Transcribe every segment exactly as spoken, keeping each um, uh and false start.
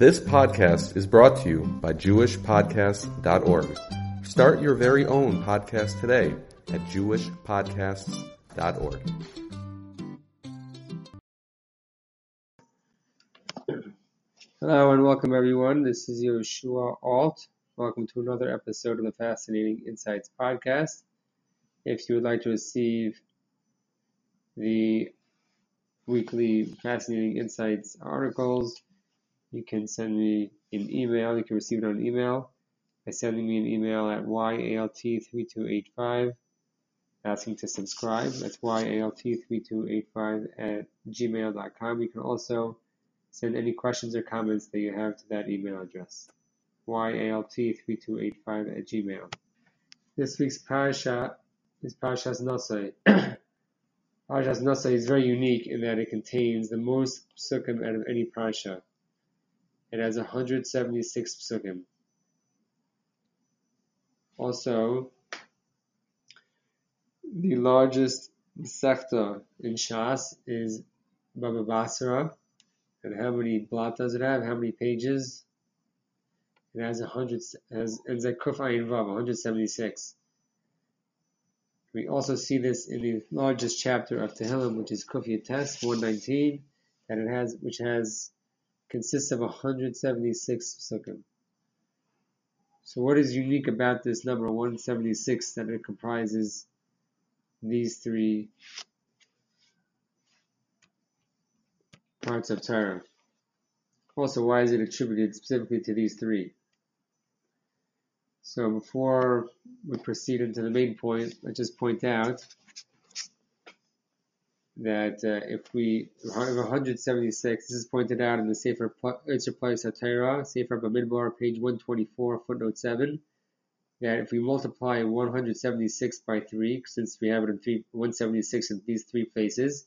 This podcast is brought to you by Jewish Podcasts dot org. Start your very own podcast today at Jewish Podcasts dot org. Hello and welcome everyone. This is Yoshua Alt. Welcome to another episode of the Fascinating Insights Podcast. If you would like to receive the weekly Fascinating Insights articles, you can send me an email. You can receive it on email by sending me an email at y alt three two eight five, asking to subscribe. That's y alt three two eight five at gmail dot com. You can also send any questions or comments that you have to that email address, y alt three two eight five at gmail. This week's parasha is Parshas Naso. Parshas Naso is very unique in that it contains the most pesukim out of any parasha. It has one hundred seventy-six pesukim. Also, the largest secta in Shas is Baba Basra. And how many blot does it have? How many pages? It has one hundred. Has ends at Kuf Ayin Vav, one hundred seventy-six. We also see this in the largest chapter of Tehillim, which is Kuf Yates, one nineteen, that it has, which has. consists of one hundred seventy-six pesukim. So what is unique about this number one hundred seventy-six, that it comprises these three parts of Torah? Also, why is it attributed specifically to these three? So before we proceed into the main point, let's just point out that uh, if we have one hundred seventy-six, this is pointed out in the Sefer Bamidbar, Sefer Bamidbar, page one twenty-four, footnote seven, that if we multiply one hundred seventy-six by three, since we have it in three, one hundred seventy-six in these three places,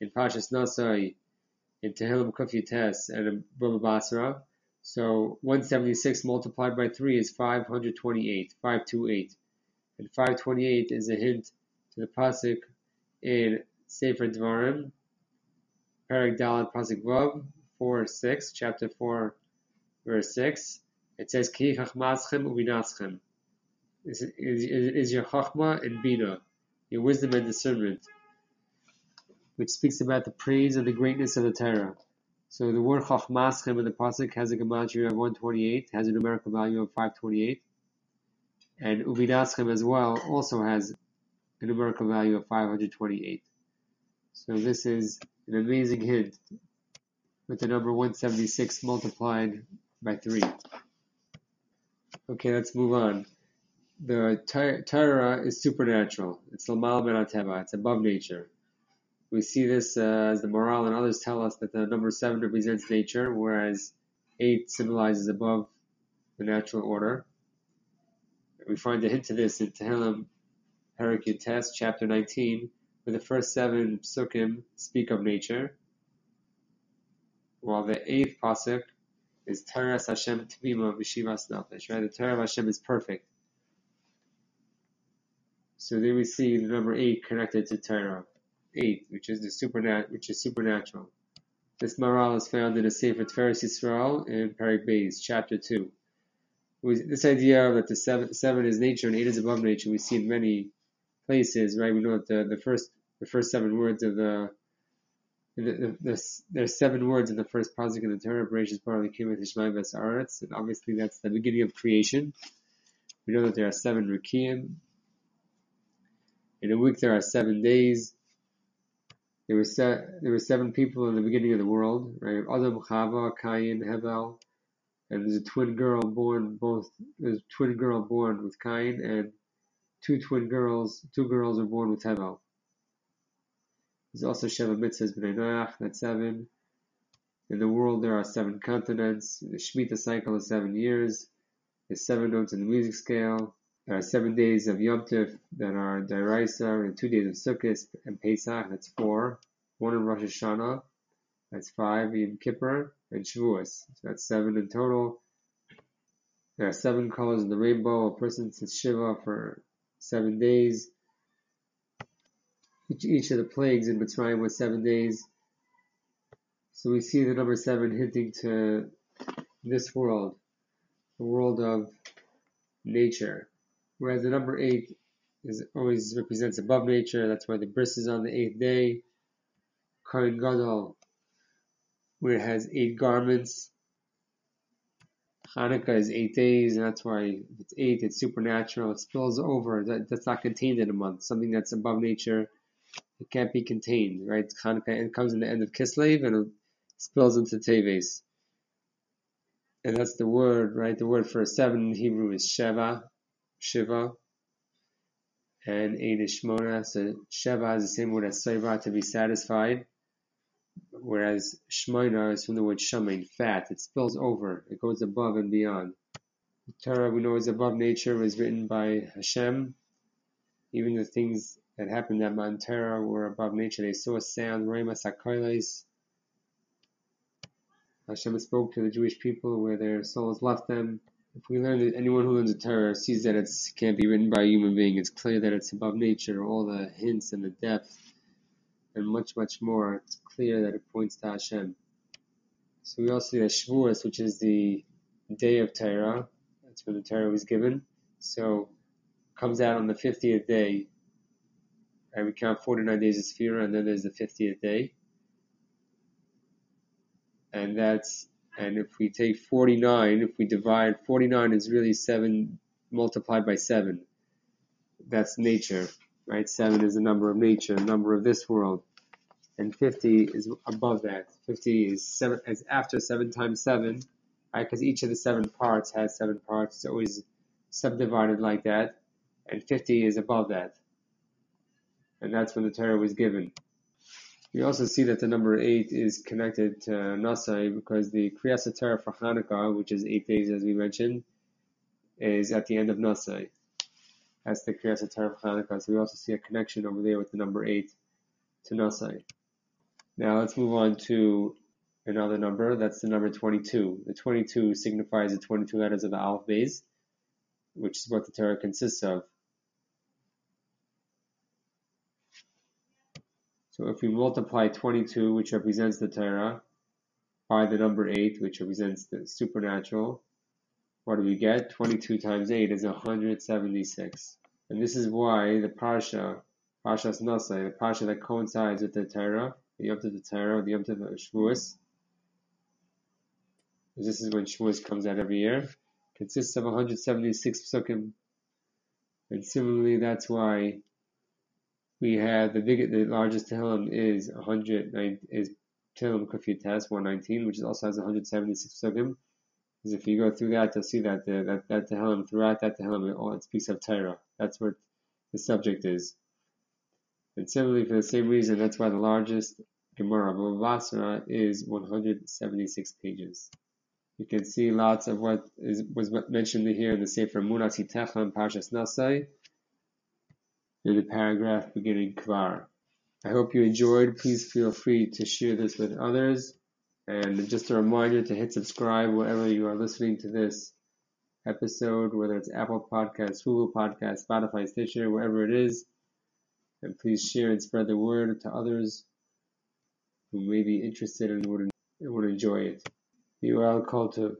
in Parshas Naso, in Tehillim Kuf Yates, and in Baba Basra, so one hundred seventy-six multiplied by three is five hundred twenty-eight, five twenty-eight. And five twenty-eight is a hint to the pasuk in Sefer Dvarim, Perek Daled Pasuk Vav, four six, chapter four, verse six. It says, Ki chachmaschem ubinaschem. Is, is, is your chachma and bina, your wisdom and discernment, which speaks about the praise and the greatness of the Torah. So the word chachmaschem in the pasuk has a gematria of one hundred twenty-eight, has a numerical value of five hundred twenty-eight, and ubinaschem as well also has a numerical value of five hundred twenty-eight. So this is an amazing hint with the number one hundred seventy-six multiplied by three. Okay, let's move on. The Torah is supernatural. It's l'mal me'ateva. It's above nature. We see this uh, as the Maharal and others tell us that the number seven represents nature, whereas eight symbolizes above the natural order. We find a hint to this in Tehillim, Perek Yates, chapter nineteen, where the first seven psukim speak of nature, while the eighth pasuk is Teres Hashem Tmima V'Shivas Nefesh, right? The Torah of Hashem is perfect. So there we see the number eight connected to Torah, eight, which is the supernat, which is supernatural. This Maharal is found in the Sefer Tiferes Yisrael in Perek Beis, chapter two. This idea that the seven, seven is nature and eight is above nature, we see in many places, right? We know that the, the first the first seven words of the, the, the, the there's seven words in the first pasuk in the Torah, Bereishis bara l'kim et hashamayim v'es haaretz, and obviously that's the beginning of creation. We know that there are seven Rikiyim. In a week there are seven days. There were se- there were seven people in the beginning of the world, right? Adam, Chava, Cain, Hevel, and there's a twin girl born both there's a twin girl born with Cain, and Two twin girls, two girls are born with Hevel. There's also Sheva Mitzvahs B'nai Noach, that's seven. In the world there are seven continents. The Shemitah cycle is seven years. There's seven notes in the music scale. There are seven days of Yom Tov that are D'oraisa, and two days of Sukkot and Pesach, that's four. One in Rosh Hashanah, that's five. Yom Kippur and Shavuos, so that's seven in total. There are seven colors in the rainbow. A person sits Shiva for seven days. Each, each of the plagues in Mitzrayim was seven days. So we see the number seven hinting to this world, the world of nature. Whereas the number eight is always represents above nature. That's why the bris is on the eighth day. Kohen Gadol, where it has eight garments. Hanukkah is eight days, and that's why it's eight. It's supernatural. It spills over. That, that's not contained in a month. Something that's above nature, it can't be contained, right? Hanukkah it comes in the end of Kislev, and it spills into Teves. And that's the word, right? The word for seven in Hebrew is Sheva, Shiva, and eight is Shmona. So Sheva is the same word as Seva, to be satisfied. Whereas Shmona is from the word Shamein, fat. It spills over. It goes above and beyond. The Torah, we know, is above nature. It was written by Hashem. Even the things that happened at Mount Torah were above nature. They saw sound, Remas HaKoyles. Hashem spoke to the Jewish people where their souls left them. If we learn that anyone who learns the Torah sees that it can't be written by a human being, it's clear that it's above nature. All the hints and the depth and much, much more, it's clear that it points to Hashem. So we also see that Shavuos, which is the day of Torah, that's when the Torah was given, so comes out on the fiftieth day. Right, we count forty-nine days of Sphira, and then there's the fiftieth day. And that's, and if we take forty-nine, if we divide, forty-nine is really seven multiplied by seven. That's nature, right? seven is the number of nature, the number of this world. And fifty is above that. fifty is seven, is after seven times seven, right? Because each of the seven parts has seven parts. It's always subdivided like that. And fifty is above that. And that's when the Torah was given. We also see that the number eight is connected to Nasai because the Kriyas HaTorah for Hanukkah, which is eight days as we mentioned, is at the end of Nasai. That's the Kriyas HaTorah for Hanukkah. So we also see a connection over there with the number eight to Nasai. Now let's move on to another number. That's the number twenty-two. The twenty-two signifies the twenty-two letters of the Aleph Beis, which is what the Torah consists of. So if we multiply twenty-two, which represents the Torah, by the number eight, which represents the supernatural, what do we get? twenty-two times eight is one hundred seventy-six. And this is why the Parsha, Parshas Naso, the Parsha that coincides with the Torah, the Yom Tov of the Torah, the Yom Tov of Shavuos, this is when Shavuos comes out every year, consists of one hundred seventy-six pesukim. And similarly, that's why we have the biggest, the largest Tehillim is one hundred nine, is Tehillim Kufites one nineteen, which also has one hundred seventy-six pesukim. Because if you go through that, you'll see that the, that that Tehillim, throughout that Tehillim, all it speaks of Torah. That's what the subject is. And similarly, for the same reason, that's why the largest Gemara, Baba Basra, is one hundred seventy-six pages. You can see lots of what is was mentioned here in the Sefer Munazi Techam, Parshas Naso, in the paragraph beginning Kvar. I hope you enjoyed. Please feel free to share this with others. And just a reminder to hit subscribe wherever you are listening to this episode, whether it's Apple Podcasts, Google Podcasts, Spotify, Stitcher, wherever it is. And please share and spread the word to others who may be interested and would, would enjoy it. You are all called to